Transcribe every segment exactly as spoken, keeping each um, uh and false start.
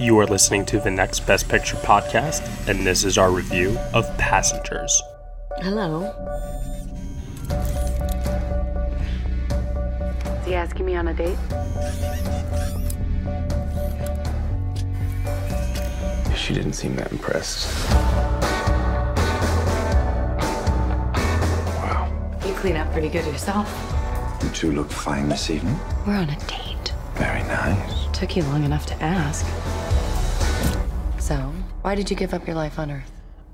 You are listening to The Next Best Picture Podcast, and this is our review of Passengers. Hello. Is he asking me on a date? She didn't seem that impressed. Wow. You clean up pretty good yourself. You two look fine this evening. We're on a date. Very nice. Took you long enough to ask. So, why did you give up your life on Earth?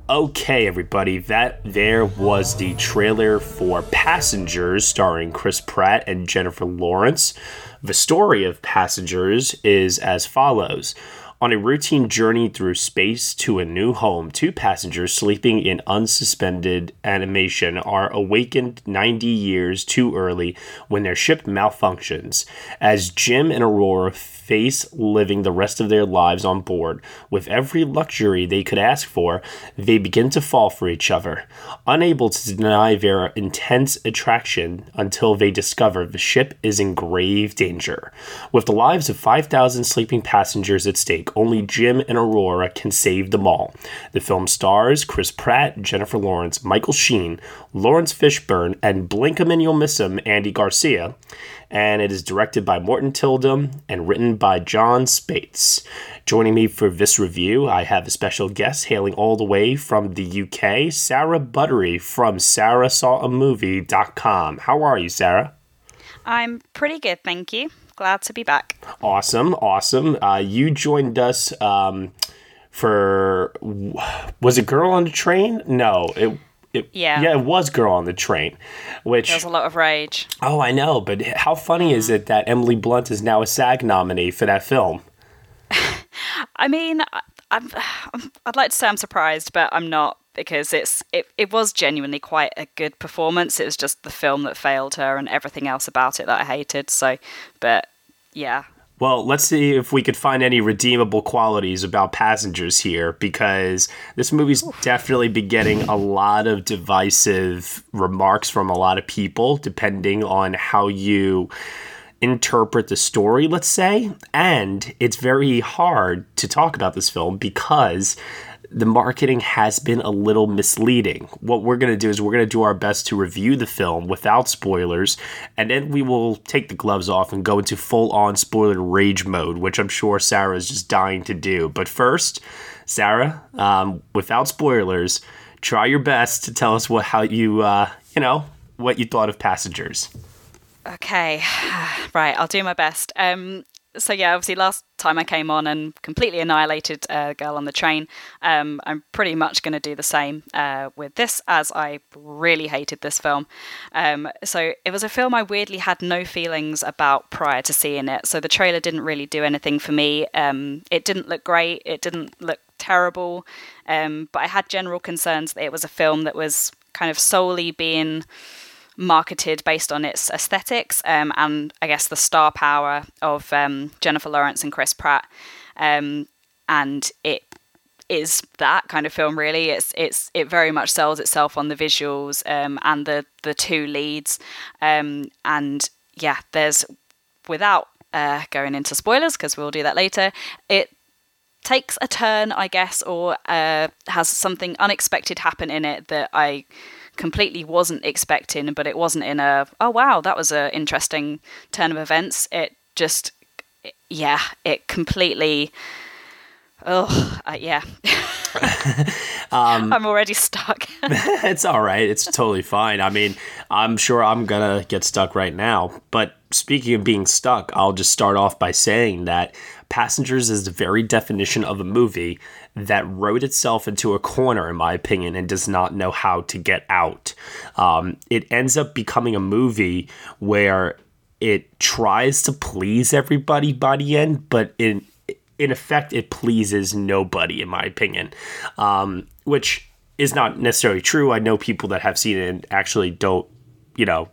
Okay, everybody, that there was the trailer for Passengers, starring Chris Pratt and Jennifer Lawrence. The story of Passengers is as follows. On a routine journey through space to a new home, two passengers sleeping in unsuspended animation are awakened ninety years too early when their ship malfunctions, as Jim and Aurora face living the rest of their lives on board. With every luxury they could ask for, they begin to fall for each other, unable to deny their intense attraction until they discover the ship is in grave danger. With the lives of five thousand sleeping passengers at stake, only Jim and Aurora can save them all. The film stars Chris Pratt, Jennifer Lawrence, Michael Sheen, Laurence Fishburne, and blink 'em and you'll miss 'em, Andy Garcia. And it is directed by Morten Tyldum and written by John Spates. Joining me for this review, I have a special guest hailing all the way from the U K, Sarah Buddery from sarah saw a movie dot com. How are you, Sarah? I'm pretty good, thank you. Glad to be back. Awesome, awesome. Uh, you joined us um, for, was it Girl on the Train? No, it It, yeah. yeah, it was Girl on the Train, which... There was a lot of rage. Oh, I know, but how funny yeah. is it that Emily Blunt is now a SAG nominee for that film? I mean, I'm, I'd like to say I'm surprised, but I'm not, because it's it, it was genuinely quite a good performance. It was just the film that failed her and everything else about it that I hated, so, but, yeah. Well, let's see if we could find any redeemable qualities about Passengers here, because this movie's definitely been getting a lot of divisive remarks from a lot of people, depending on how you interpret the story, let's say. And it's very hard to talk about this film because the marketing has been a little misleading. What we're going to do is we're going to do our best to review the film without spoilers, and then we will take the gloves off and go into full-on spoiler rage mode, which I'm sure Sarah is just dying to do. But first, Sarah, um, without spoilers, try your best to tell us what how you uh, you know what you thought of Passengers. Okay, right. I'll do my best. Um, so yeah, obviously last time I came on and completely annihilated uh, Girl on the Train. Um, I'm pretty much going to do the same uh, with this, as I really hated this film. Um, so it was a film I weirdly had no feelings about prior to seeing it. So the trailer didn't really do anything for me. Um, it didn't look great. It didn't look terrible. Um, but I had general concerns that it was a film that was kind of solely being marketed based on its aesthetics um, and I guess the star power of um, Jennifer Lawrence and Chris Pratt, um, and it is that kind of film, really. It's it's it very much sells itself on the visuals um, and the the two leads, um, and yeah there's without uh, going into spoilers, because we'll do that later, it takes a turn, I guess, or uh, has something unexpected happen in it that I completely wasn't expecting, but it wasn't in a, oh wow, that was an interesting turn of events. It just, yeah, it completely, oh, uh, yeah. um, I'm already stuck. It's all right. It's totally fine. I mean, I'm sure I'm going to get stuck right now. But speaking of being stuck, I'll just start off by saying that Passengers is the very definition of a movie that rode itself into a corner, in my opinion, and does not know how to get out. Um, it ends up becoming a movie where it tries to please everybody by the end, but it in effect, it pleases nobody, in my opinion, um, which is not necessarily true. I know people that have seen it and actually don't, you know,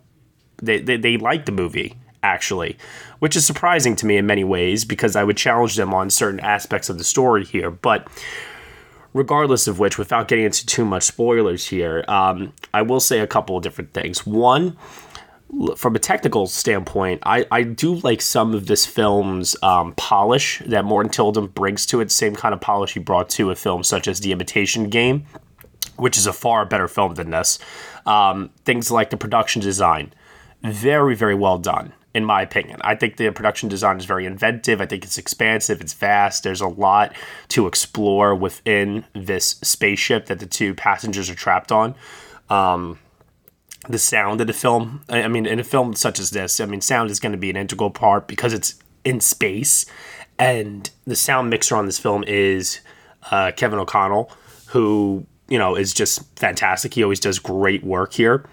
they, they, they like the movie, actually, which is surprising to me in many ways because I would challenge them on certain aspects of the story here. But regardless of which, without getting into too much spoilers here, um, I will say a couple of different things. One, from a technical standpoint, I, I do like some of this film's um, polish that Morten Tyldum brings to it, same kind of polish he brought to a film such as The Imitation Game, which is a far better film than this. Um, things like the production design, very, very well done, in my opinion. I think the production design is very inventive. I think it's expansive. It's vast. There's a lot to explore within this spaceship that the two passengers are trapped on. Um... The sound of the film, I mean, in a film such as this, I mean, sound is going to be an integral part because it's in space. And the sound mixer on this film is uh, Kevin O'Connell, who, you know, is just fantastic. He always does great work here.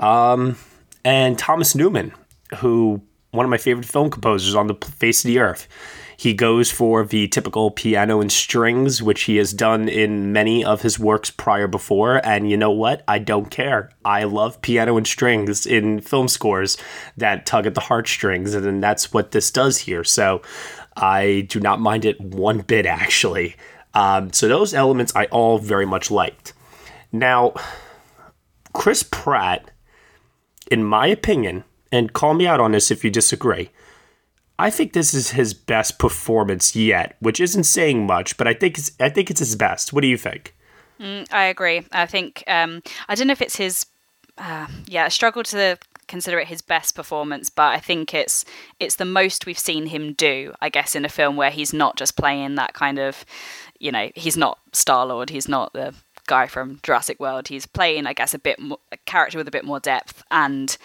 Um, and Thomas Newman, who, one of my favorite film composers on the face of the earth. He goes for the typical piano and strings, which he has done in many of his works prior before. And you know what? I don't care. I love piano and strings in film scores that tug at the heartstrings. And then that's what this does here. So I do not mind it one bit, actually. Um, so those elements I all very much liked. Now, Chris Pratt, in my opinion, and call me out on this if you disagree, I think this is his best performance yet, which isn't saying much, but I think it's I think it's his best. What do you think? Mm, I agree. I think um, I don't know if it's his. Uh, yeah, I struggle to consider it his best performance, but I think it's it's the most we've seen him do, I guess, in a film where he's not just playing that kind of, you know, he's not Star-Lord, he's not the guy from Jurassic World. He's playing, I guess, a bit more, a character with a bit more depth and.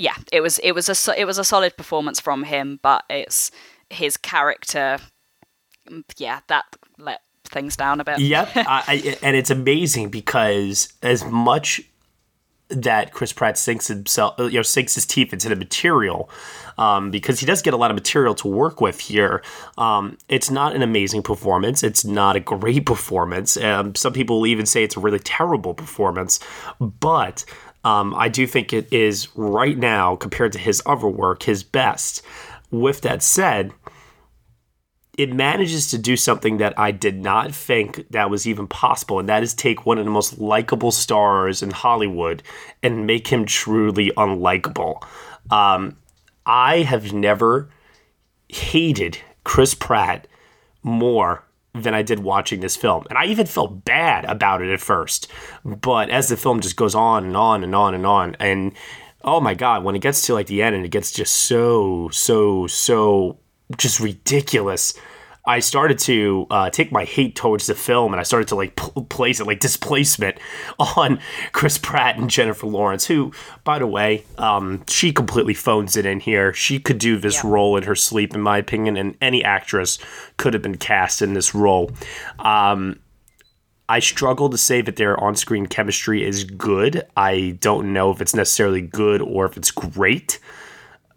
Yeah, it was it was a it was a solid performance from him, but it's his character. Yeah, that let things down a bit. Yep, I, I, and it's amazing because as much that Chris Pratt sinks himself, you know, sinks his teeth into the material, um, because he does get a lot of material to work with here. Um, it's not an amazing performance. It's not a great performance. Um, some people will even say it's a really terrible performance, but. Um, I do think it is right now, compared to his other work, his best. With that said, it manages to do something that I did not think that was even possible, and that is take one of the most likable stars in Hollywood and make him truly unlikable. Um, I have never hated Chris Pratt more than I did watching this film. And I even felt bad about it at first. But as the film just goes on and on and on and on. And oh my God, when it gets to like the end and it gets just so, so, so just ridiculous. I started to uh, take my hate towards the film and I started to like pl- place it like displacement on Chris Pratt and Jennifer Lawrence, who, by the way, um, she completely phones it in here. She could do this yeah. role in her sleep, in my opinion, and any actress could have been cast in this role. Um, I struggle to say that their on-screen chemistry is good. I don't know if it's necessarily good or if it's great.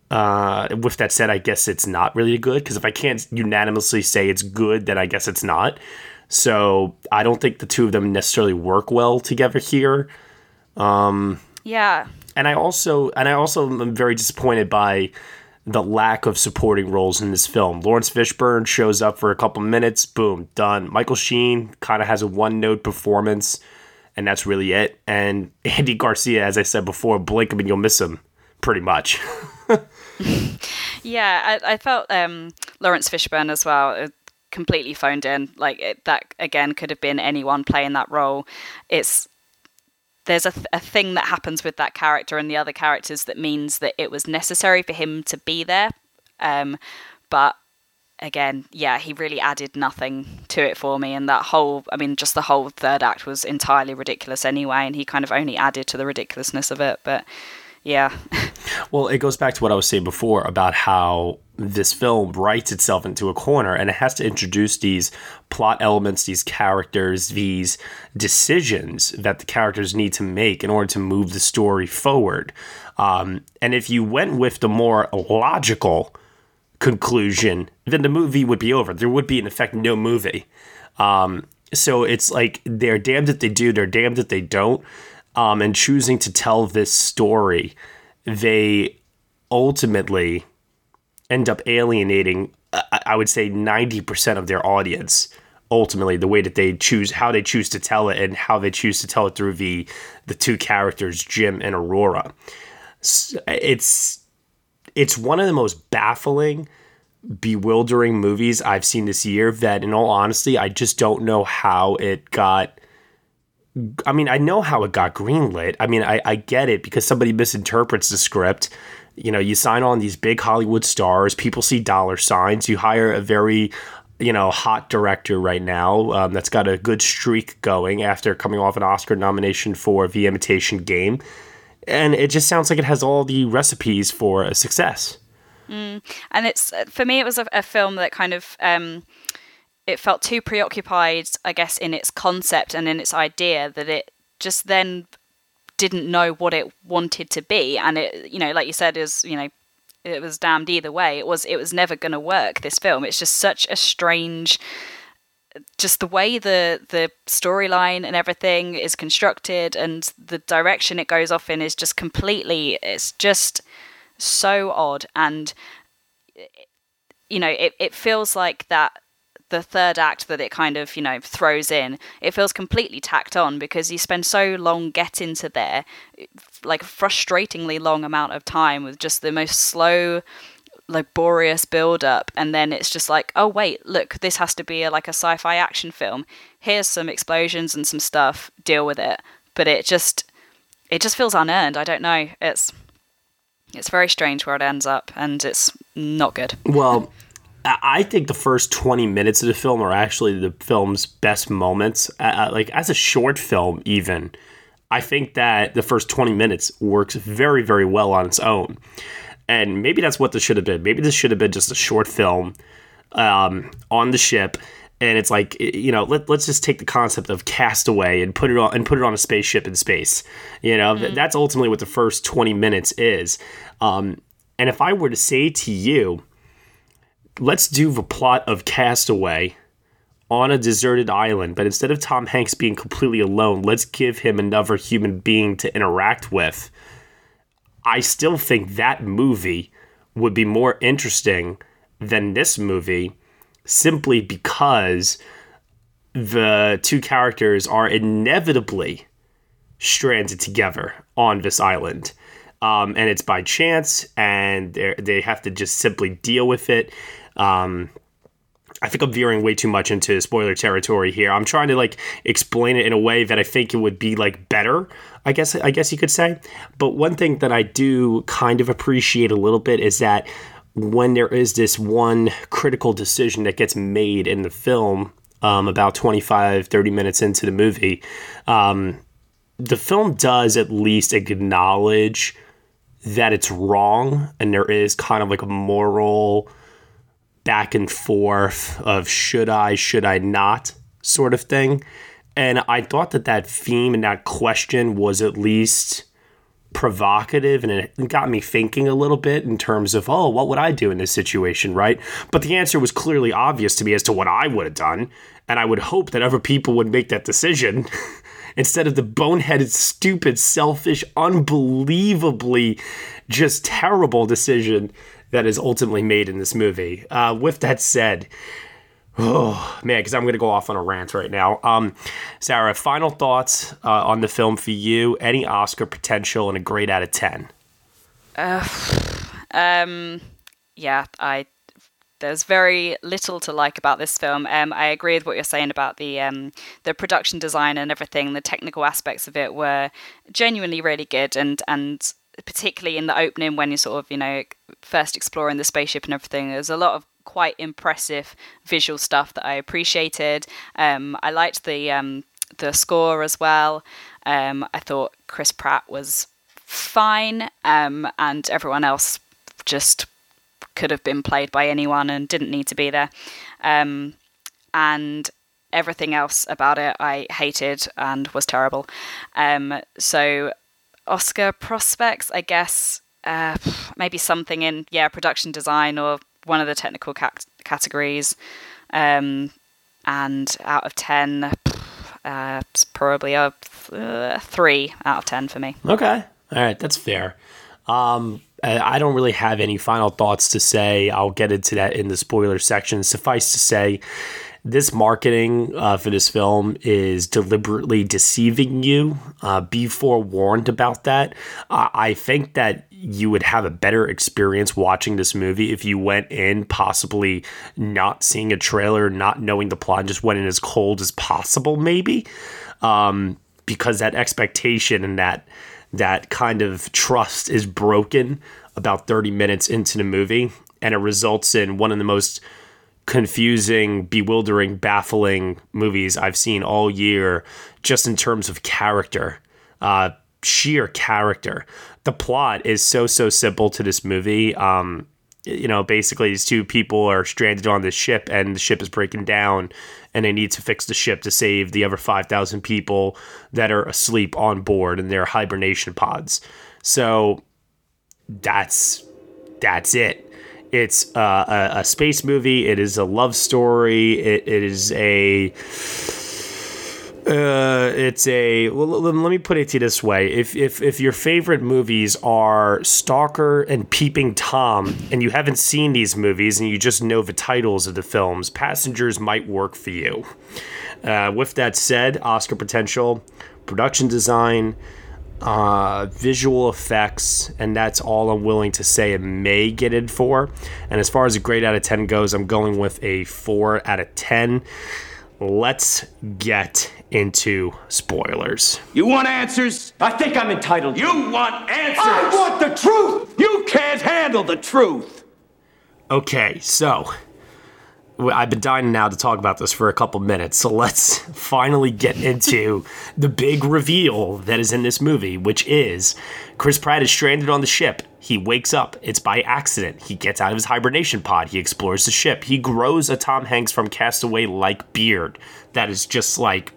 Uh, with that said, I guess it's not really good because if I can't unanimously say it's good, then I guess it's not. So I don't think the two of them necessarily work well together here. Um, yeah. And I also and I also am very disappointed by the lack of supporting roles in this film. Laurence Fishburne shows up for a couple minutes. Boom, done. Michael Sheen kind of has a one-note performance, and that's really it. And Andy Garcia, as I said before, blink him and you'll miss him pretty much. Yeah, I, I felt um, Laurence Fishburne as well, completely phoned in. Like it, that again could have been anyone playing that role. It's there's a, th- a thing that happens with that character and the other characters that means that it was necessary for him to be there. Um, but again, yeah, he really added nothing to it for me. And that whole, I mean, just the whole third act was entirely ridiculous anyway. And he kind of only added to the ridiculousness of it. But yeah. Well, it goes back to what I was saying before about how this film writes itself into a corner and it has to introduce these plot elements, these characters, these decisions that the characters need to make in order to move the story forward. Um, and if you went with the more logical conclusion, then the movie would be over. There would be, in effect, no movie. Um, so it's like they're damned if they do, they're damned if they don't. Um, and choosing to tell this story, they ultimately end up alienating, I, I would say, ninety percent of their audience. Ultimately, the way that they choose, how they choose to tell it, and how they choose to tell it through the the two characters, Jim and Aurora. It's it's one of the most baffling, bewildering movies I've seen this year that, in all honesty, I just don't know how it got... I mean, I know how it got greenlit. I mean, I, I get it, because somebody misinterprets the script. You know, you sign on these big Hollywood stars, people see dollar signs, you hire a very... you know, hot director right now um, that's got a good streak going after coming off an Oscar nomination for The Imitation Game. And it just sounds like it has all the recipes for a success. Mm. And it's, for me, it was a, a film that kind of, um, it felt too preoccupied, I guess, in its concept and in its idea, that it just then didn't know what it wanted to be. And it, you know, like you said, is, you know, it was damned either way. It was it was never going to work, this film. It's just such a strange... Just the way the, the storyline and everything is constructed, and the direction it goes off in is just completely... It's just so odd. And, you know, it, it feels like that the third act that it kind of, you know, throws in, it feels completely tacked on, because you spend so long getting to there... like a frustratingly long amount of time with just the most slow, laborious build up. And then it's just like, oh wait, look, this has to be a, like a sci-fi action film. Here's some explosions and some stuff, deal with it. But it just, it just feels unearned. I don't know. It's, it's very strange where it ends up, and it's not good. Well, I think the first twenty minutes of the film are actually the film's best moments. Uh, like as a short film, even, I think that the first twenty minutes works very, very well on its own. And maybe that's what this should have been. Maybe this should have been just a short film um, on the ship. And it's like, you know, let, let's just take the concept of Castaway and put it on and put it on a spaceship in space. You know, mm-hmm. th- that's ultimately what the first twenty minutes is. Um, and if I were to say to you, let's do the plot of Castaway on a deserted island, but instead of Tom Hanks being completely alone, let's give him another human being to interact with, I still think that movie would be more interesting than this movie, simply because the two characters are inevitably stranded together on this island. Um, and it's by chance, and they have to just simply deal with it. Um... I think I'm veering way too much into spoiler territory here. I'm trying to like explain it in a way that I think it would be like better, I guess, I guess you could say. But one thing that I do kind of appreciate a little bit is that when there is this one critical decision that gets made in the film, um, about twenty-five, thirty minutes into the movie, um, the film does at least acknowledge that it's wrong. And there is kind of like a moral back and forth of should I, should I not sort of thing. And I thought that that theme and that question was at least provocative, and it got me thinking a little bit in terms of, oh, what would I do in this situation, right? But the answer was clearly obvious to me as to what I would have done, and I would hope that other people would make that decision instead of the boneheaded, stupid, selfish, unbelievably just terrible decision that is ultimately made in this movie. Uh, with that said, oh, man, because I'm going to go off on a rant right now. Um, Sarah, final thoughts uh, on the film for you? Any Oscar potential, and a grade out of ten? Uh, um, yeah, I there's very little to like about this film. Um, I agree with what you're saying about the um, the production design and everything. The technical aspects of it were genuinely really good, and and. particularly in the opening when you're sort of, you know, first exploring the spaceship and everything, there's a lot of quite impressive visual stuff that I appreciated. Um, I liked the um, the score as well. Um, I thought Chris Pratt was fine, um, and everyone else just could have been played by anyone and didn't need to be there. Um, and everything else about it I hated and was terrible. Um, so... Oscar prospects, I guess, uh, maybe something in, yeah, production design or one of the technical cat- categories. Um, and out of ten, uh, it's probably a uh, three out of ten for me. Okay. All right. That's fair. Um, I don't really have any final thoughts to say. I'll get into that in the spoiler section. Suffice to say, this marketing uh, for this film is deliberately deceiving you. Uh, be forewarned about that. Uh, I think that you would have a better experience watching this movie if you went in possibly not seeing a trailer, not knowing the plot, just went in as cold as possible, maybe. Um, because that expectation and that that kind of trust is broken about thirty minutes into the movie, and it results in one of the most confusing, bewildering, baffling movies I've seen all year, just in terms of character, uh, sheer character. The plot is so, so simple to this movie. Um, you know, basically these two people are stranded on this ship and the ship is breaking down and they need to fix the ship to save the other five thousand people that are asleep on board in their hibernation pods. So that's, that's it. It's uh, a, a space movie. It is a love story. It, it is a, uh, it's a, well, let me put it to you this way. If, if, if your favorite movies are Stalker and Peeping Tom, and you haven't seen these movies and you just know the titles of the films, Passengers might work for you. Uh, with that said, Oscar potential, production design, Uh, visual effects, and that's all I'm willing to say it may get in for. And as far as a grade out of ten goes, I'm going with a four out of ten. Let's get into spoilers. You want answers? I think I'm entitled. You want answers? I want the truth! You can't handle the truth! Okay, so I've been dying now to talk about this for a couple minutes, so let's finally get into the big reveal that is in this movie, which is Chris Pratt is stranded on the ship. He wakes up. It's by accident. He gets out of his hibernation pod. He explores the ship. He grows a Tom Hanks from Castaway-like beard that is just like,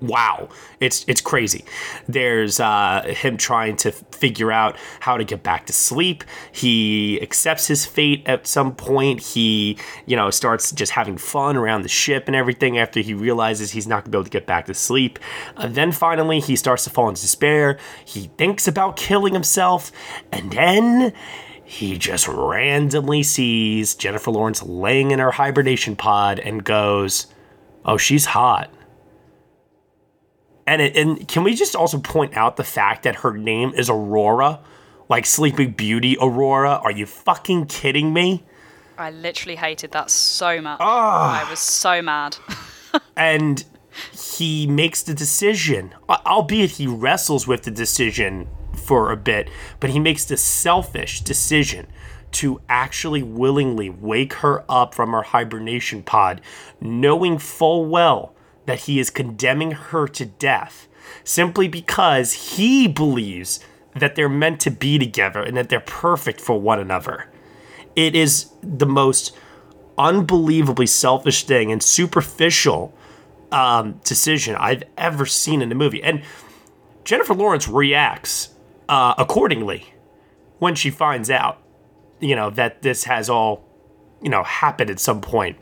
wow, it's it's crazy. There's uh, him trying to f- figure out how to get back to sleep. He accepts his fate at some point. He, you know, starts just having fun around the ship and everything after he realizes he's not going to be able to get back to sleep. Uh, then finally, he starts to fall into despair. He thinks about killing himself. And then he just randomly sees Jennifer Lawrence laying in her hibernation pod and goes, oh, she's hot. And, it, and can we just also point out the fact that her name is Aurora? Like Sleeping Beauty Aurora? Are you fucking kidding me? I literally hated that so much. Ugh. I was so mad. And he makes the decision. Albeit he wrestles with the decision for a bit. But he makes the selfish decision to actually willingly wake her up from her hibernation pod, knowing full well that he is condemning her to death simply because he believes that they're meant to be together and that they're perfect for one another. It is the most unbelievably selfish thing and superficial um, decision I've ever seen in a movie. And Jennifer Lawrence reacts uh, accordingly when she finds out, you know, that this has all, you know, happened at some point.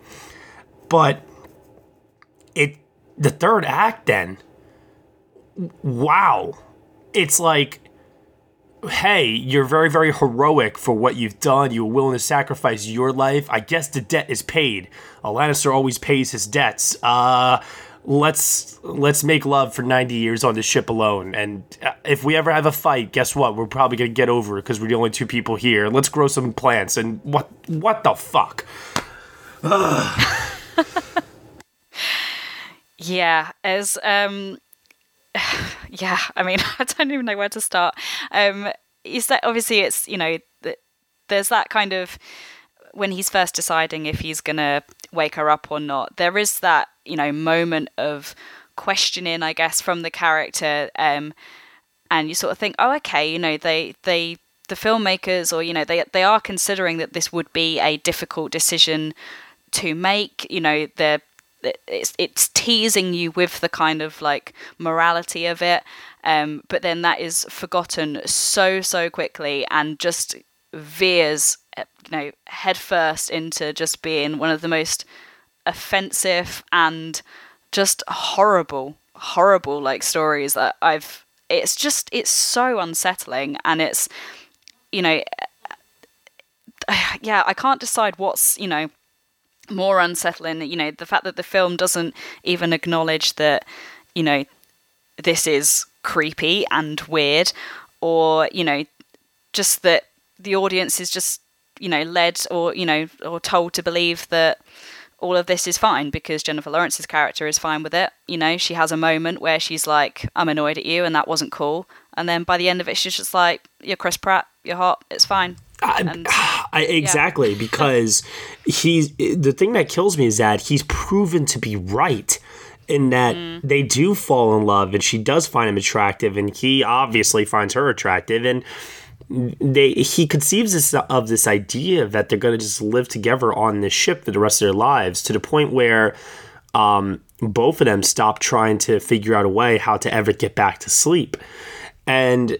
But it, the third act then, wow, it's like, hey, you're very, very heroic for what you've done. You were willing to sacrifice your life. I guess the debt is paid. A Lannister always pays his debts. Uh, let's let's make love for ninety years on this ship alone. And if we ever have a fight, guess what? We're probably going to get over it because we're the only two people here. Let's grow some plants. And what, what the fuck? Ugh. Yeah, as um, yeah. I mean, I don't even know where to start. Um, is that obviously it's you know th- there's that kind of when he's first deciding if he's gonna wake her up or not. There is that you know moment of questioning, I guess, from the character, um, and you sort of think, oh, okay, you know, they they the filmmakers or you know they they are considering that this would be a difficult decision to make. You know, they're It's it's teasing you with the kind of like morality of it, um, but then that is forgotten so so quickly and just veers you know, headfirst into just being one of the most offensive and just horrible, horrible like stories that I've. It's just, it's so unsettling, and it's, you know, yeah, I can't decide what's, you know, more unsettling. You know, the fact that the film doesn't even acknowledge that, you know, this is creepy and weird, or, you know, just that the audience is just, you know, led or, you know, or told to believe that all of this is fine because Jennifer Lawrence's character is fine with it. You know, she has a moment where she's like, I'm annoyed at you and that wasn't cool. And then by the end of it, she's just like, you're Chris Pratt, you're hot, it's fine. And, I, I, exactly, yeah. Because he's, the thing that kills me is that he's proven to be right in that mm. they do fall in love and she does find him attractive and he obviously finds her attractive. And They he conceives this, of this idea that they're going to just live together on this ship for the rest of their lives, to the point where um, both of them stop trying to figure out a way how to ever get back to sleep. And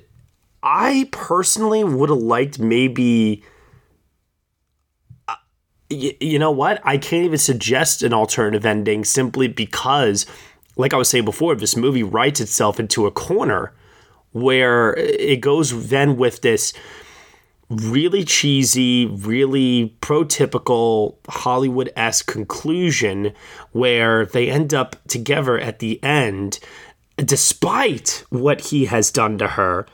I personally would have liked maybe uh, y- you know what? I can't even suggest an alternative ending, simply because, like I was saying before, this movie writes itself into a corner, where it goes then with this really cheesy, really prototypical Hollywood-esque conclusion where they end up together at the end, despite what he has done to her.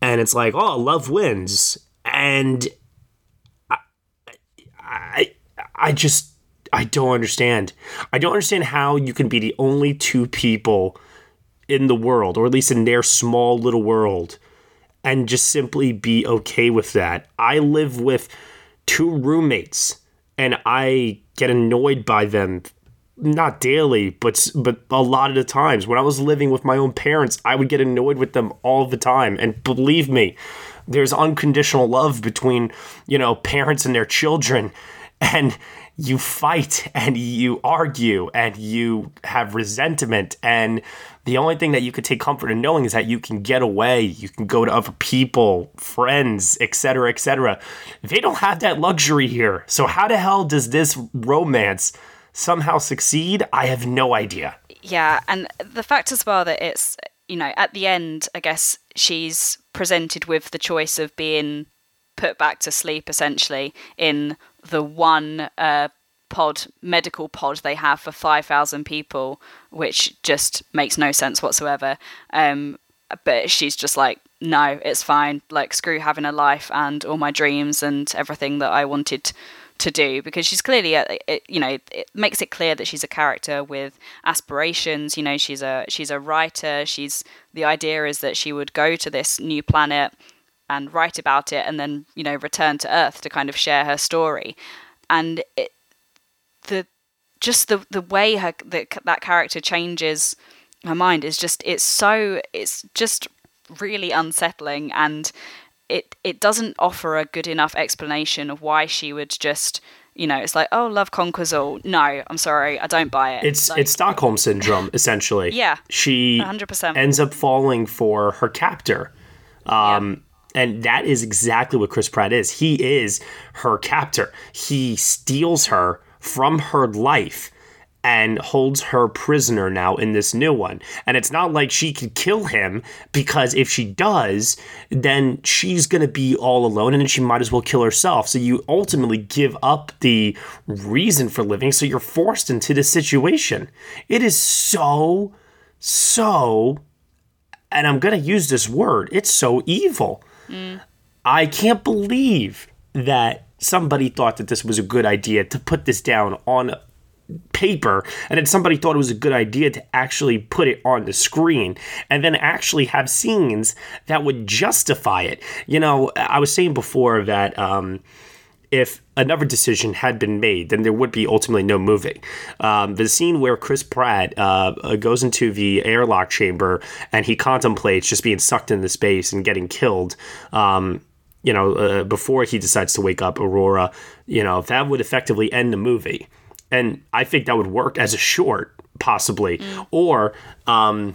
And it's like, oh, love wins. And I, I, I just, I don't understand. I don't understand how you can be the only two people in the world, or at least in their small little world, and just simply be okay with that. I live with two roommates and I get annoyed by them, not daily, but but a lot of the times. When I was living with my own parents, I would get annoyed with them all the time. And believe me, there's unconditional love between, you know, parents and their children, and you fight and you argue and you have resentment, and the only thing that you could take comfort in knowing is that you can get away, you can go to other people, friends, et cetera, et cetera. They don't have that luxury here. So how the hell does this romance somehow succeed? I have no idea. Yeah, and the fact as well that it's, you know, at the end, I guess she's presented with the choice of being put back to sleep, essentially, in the one uh pod medical pod they have for five thousand people, which just makes no sense whatsoever. Um but she's just like, no, it's fine, like, screw having a life and all my dreams and everything that I wanted to do, because she's clearly a, it, you know, it makes it clear that she's a character with aspirations. You know, she's a she's a writer. She's the idea is that she would go to this new planet and write about it and then, you know, return to Earth to kind of share her story. And it, the just the the way her the, that character changes her mind is just, it's so, it's just really unsettling, and it it doesn't offer a good enough explanation of why she would just, you know, it's like, oh, love conquers all. No, I'm sorry, I don't buy it. It's like, it's Stockholm syndrome essentially. Yeah, she one hundred percent ends up falling for her captor. Um yeah. And that is exactly what Chris Pratt is. He is her captor. He steals her from her life and holds her prisoner now in this new one. And it's not like she could kill him, because if she does, then she's going to be all alone and then she might as well kill herself. So you ultimately give up the reason for living. So you're forced into this situation. It is so, so, and I'm going to use this word, it's so evil. Mm. I can't believe that somebody thought that this was a good idea to put this down on paper, and then somebody thought it was a good idea to actually put it on the screen and then actually have scenes that would justify it. You know, I was saying before that um, if another decision had been made, then there would be ultimately no movie. Um, the scene where Chris Pratt uh, goes into the airlock chamber and he contemplates just being sucked into space and getting killed, um, you know, uh, before he decides to wake up Aurora, you know, that would effectively end the movie. And I think that would work as a short, possibly. Mm. Or um,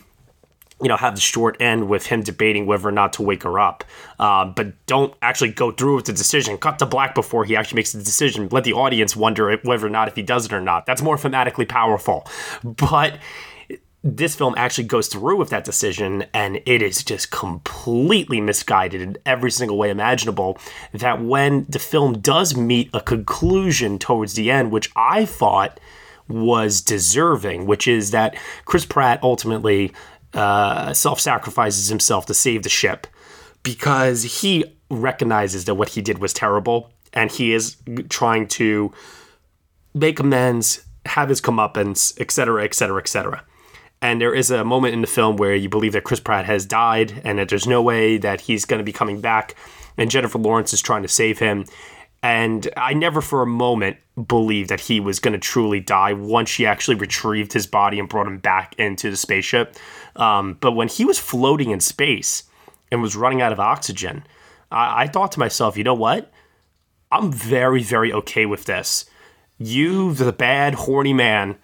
you know, have the short end with him debating whether or not to wake her up. Uh, but don't actually go through with the decision. Cut to black before he actually makes the decision. Let the audience wonder whether or not if he does it or not. That's more thematically powerful. But this film actually goes through with that decision, and it is just completely misguided in every single way imaginable, that when the film does meet a conclusion towards the end, which I thought was deserving, which is that Chris Pratt ultimately uh, self-sacrifices himself to save the ship because he recognizes that what he did was terrible, and he is trying to make amends, have his comeuppance, et cetera, et cetera, et cetera. And there is a moment in the film where you believe that Chris Pratt has died and that there's no way that he's going to be coming back. And Jennifer Lawrence is trying to save him. And I never for a moment believed that he was going to truly die once she actually retrieved his body and brought him back into the spaceship. Um, but when he was floating in space and was running out of oxygen, I, I thought to myself, you know what? I'm very, very okay with this. You, the bad, horny man,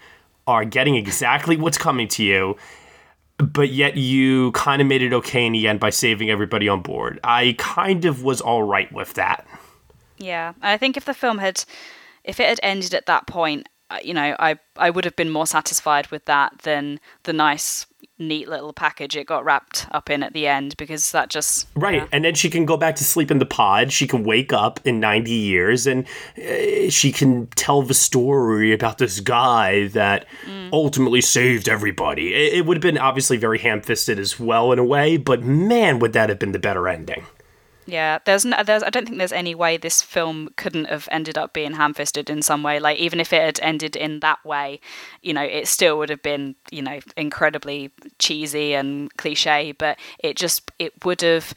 are getting exactly what's coming to you, but yet you kind of made it okay in the end by saving everybody on board. I kind of was all right with that. Yeah, I think if the film had, if it had ended at that point, you know, I, I would have been more satisfied with that than the nice, neat little package it got wrapped up in at the end, because that just... Right, yeah. And then she can go back to sleep in the pod, she can wake up in ninety years, and uh, she can tell the story about this guy that mm. ultimately saved everybody. It, it would have been obviously very ham-fisted as well in a way, but man, would that have been the better ending. Yeah, there's no, there's. I don't think there's any way this film couldn't have ended up being ham-fisted in some way. Like, even if it had ended in that way, you know, it still would have been, you know, incredibly cheesy and cliche. But it just, it would have,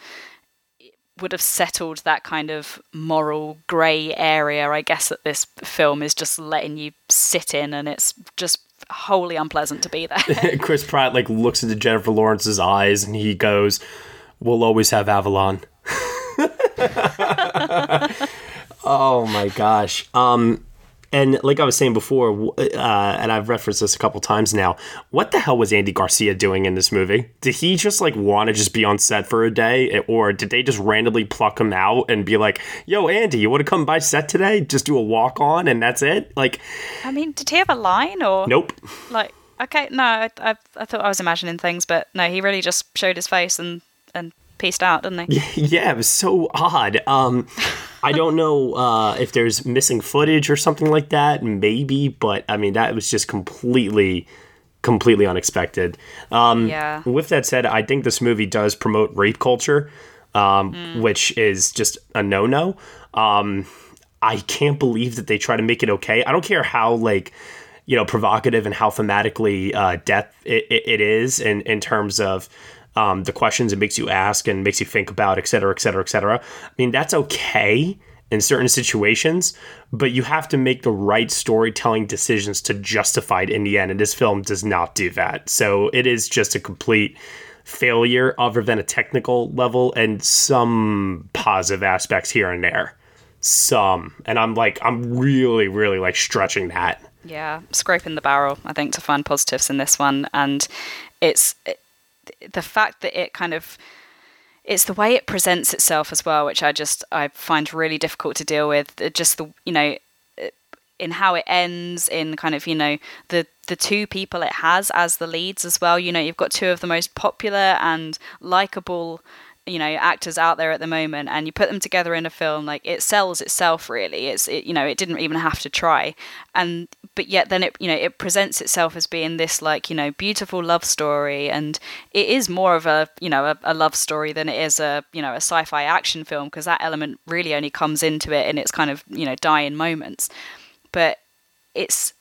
it would have settled that kind of moral grey area, I guess, that this film is just letting you sit in, and it's just wholly unpleasant to be there. Chris Pratt like looks into Jennifer Lawrence's eyes, and he goes, "We'll always have Avalon." Oh my gosh. Um, and like I was saying before, uh, and I've referenced this a couple times now, what the hell was Andy Garcia doing in this movie? Did he just like want to just be on set for a day, or did they just randomly pluck him out and be like, "Yo, Andy, you want to come by set today? Just do a walk on and that's it"? Like, I mean, did he have a line or nope? Like, okay, no, I, I, I thought I was imagining things, but no, he really just showed his face and and. Pieced out, didn't they? Yeah, it was so odd. Um, I don't know uh, if there's missing footage or something like that, maybe, but I mean, that was just completely, completely unexpected. Um, yeah. With that said, I think this movie does promote rape culture, um, mm. which is just a no-no. Um, I can't believe that they try to make it okay. I don't care how, like, you know, provocative and how thematically uh, depth it, it, it is in, in terms of Um, the questions it makes you ask and makes you think about, et cetera, et cetera, et cetera. I mean, that's okay in certain situations, but you have to make the right storytelling decisions to justify it in the end, and this film does not do that. So it is just a complete failure other than a technical level and some positive aspects here and there. Some. And I'm like, I'm really, really like stretching that. Yeah, scraping the barrel, I think, to find positives in this one. And it's... It- the fact that it kind of, it's the way it presents itself as well, which I just, I find really difficult to deal with. Just the, you know, in how it ends, in kind of, you know, the, the two people it has as the leads as well. You know, you've got two of the most popular and likable, you know, actors out there at the moment, and you put them together in a film, like, it sells itself really. It's, it, you know, it didn't even have to try. And, but yet then it, you know, it presents itself as being this, like, you know, beautiful love story. And it is more of a, you know, a, a love story than it is a, you know, a sci-fi action film, because that element really only comes into it in its kind of, you know, dying moments. But it's,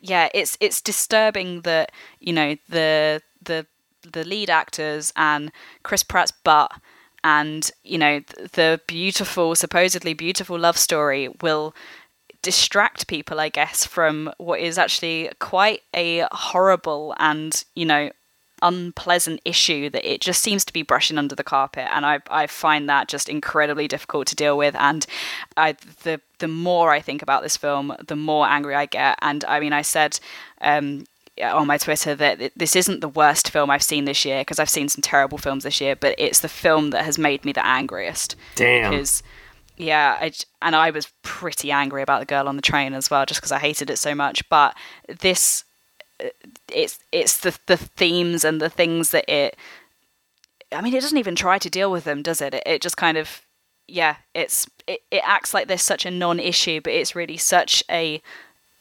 yeah, it's, it's disturbing that, you know, the, the, the lead actors and Chris Pratt's butt and, you know, the beautiful, supposedly beautiful love story will distract people, I guess, from what is actually quite a horrible and, you know, unpleasant issue that it just seems to be brushing under the carpet. And I, I find that just incredibly difficult to deal with. And I, the, the more I think about this film, the more angry I get. And I mean, I said, um, on my Twitter that this isn't the worst film I've seen this year, because I've seen some terrible films this year, but it's the film that has made me the angriest. Damn. Because, yeah, I, and I was pretty angry about The Girl on the Train as well, just because I hated it so much. But this, it's it's the the themes and the things that it, I mean, it doesn't even try to deal with them, does it? It, it just kind of, yeah, it's it, it acts like there's such a non-issue, but it's really such a,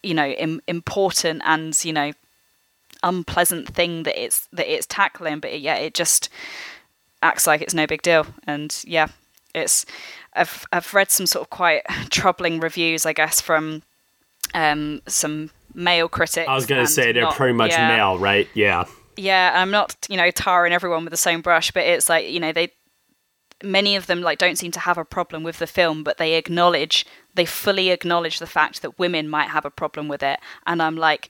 you know, im- important and, you know, unpleasant thing that it's that it's tackling, but it, yeah, it just acts like it's no big deal. And yeah, it's I've I've read some sort of quite troubling reviews, I guess, from um some male critics. I was going to say they're not, pretty much yeah, male, right? Yeah, yeah. I'm not, you know, tarring everyone with the same brush, but it's like, you know, they many of them like don't seem to have a problem with the film, but they acknowledge they fully acknowledge the fact that women might have a problem with it, and I'm like,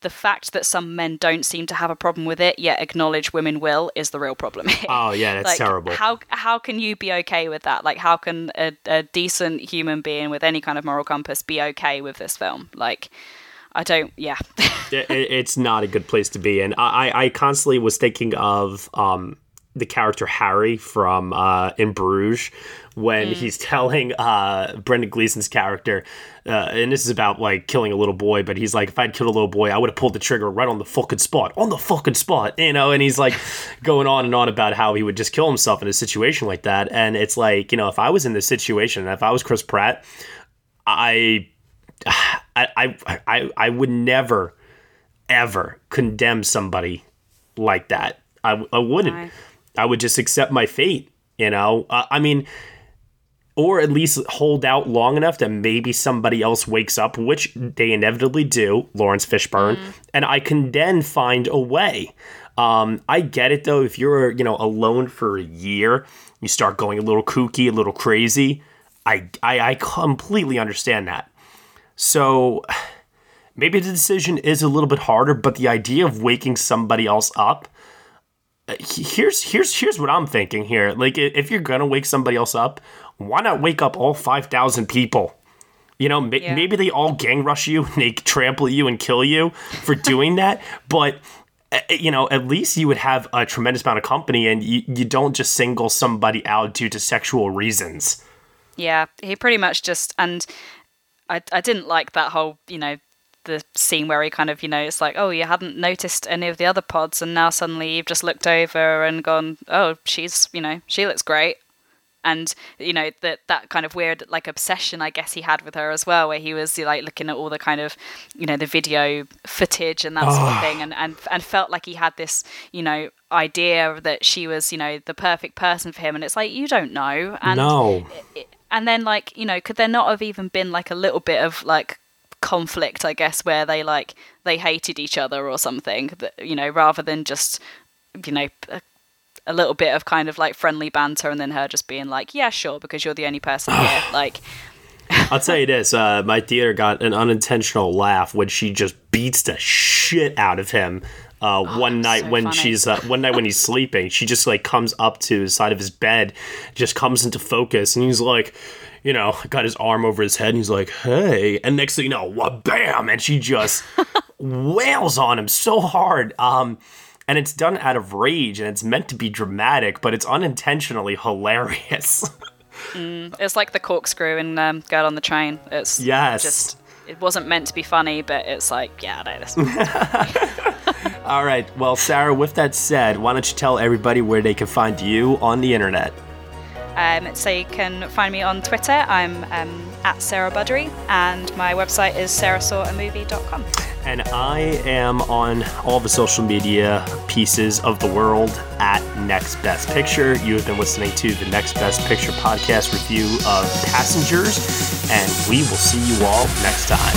the fact that some men don't seem to have a problem with it, yet acknowledge women will, is the real problem here. Oh yeah, that's like, terrible. How how can you be okay with that? Like, how can a, a decent human being with any kind of moral compass be okay with this film? Like, I don't. Yeah, it, it's not a good place to be. And I, I constantly was thinking of um, the character Harry from uh, In Bruges when mm. he's telling uh, Brendan Gleeson's character. Uh, and this is about, like, killing a little boy, but he's like, if I'd killed a little boy, I would have pulled the trigger right on the fucking spot, on the fucking spot, you know, and he's, like, going on and on about how he would just kill himself in a situation like that, and it's like, you know, if I was in this situation, if I was Chris Pratt, I, I, I, I, I would never, ever condemn somebody like that. I, I wouldn't. Right. I would just accept my fate, you know? Uh, I mean... Or at least hold out long enough that maybe somebody else wakes up, which they inevitably do, Laurence Fishburne, mm. and I can then find a way. Um, I get it, though. If you're, you know, alone for a year, you start going a little kooky, a little crazy. I, I, I completely understand that. So maybe the decision is a little bit harder, but the idea of waking somebody else up, here's here's here's what I'm thinking here. Like, if you're gonna wake somebody else up, why not wake up all five thousand people? You know, ma- yeah. maybe they all gang rush you and they trample you and kill you for doing that. But, you know, at least you would have a tremendous amount of company, and you, you don't just single somebody out due to sexual reasons. Yeah, he pretty much just, and I, I didn't like that whole, you know, the scene where he kind of, you know, it's like, oh, you hadn't noticed any of the other pods, and now suddenly you've just looked over and gone, oh, she's, you know, she looks great. And, you know, that that kind of weird, like, obsession, I guess, he had with her as well, where he was, like, looking at all the kind of, you know, the video footage and that oh. sort of thing, and, and, and felt like he had this, you know, idea that she was, you know, the perfect person for him. And it's like, you don't know. And, no. And then, like, you know, could there not have even been, like, a little bit of, like, conflict, I guess, where they, like, they hated each other or something, that, you know, rather than just, you know... A, a little bit of kind of like friendly banter, and then her just being like, yeah, sure, because you're the only person here. Like, I'll tell you this, uh, my theater got an unintentional laugh when she just beats the shit out of him. Uh, oh, one night so when funny. she's uh, one night when he's sleeping, she just like comes up to the side of his bed, just comes into focus, and he's like, you know, got his arm over his head, and he's like, hey, and next thing you know, wha-bam, and she just wails on him so hard. Um, And it's done out of rage, and it's meant to be dramatic, but it's unintentionally hilarious. mm, it's like the corkscrew in um, Girl on the Train. It's yes. just, it wasn't meant to be funny, but it's like, yeah, no, this is All right. Well, Sarah, with that said, why don't you tell everybody where they can find you on the internet? Um, so you can find me on Twitter. I'm um, at Sarah Buddery, and my website is sarah saw a movie dot com. And I am on all the social media pieces of the world at Next Best Picture. You have been listening to the Next Best Picture podcast review of Passengers, and we will see you all next time.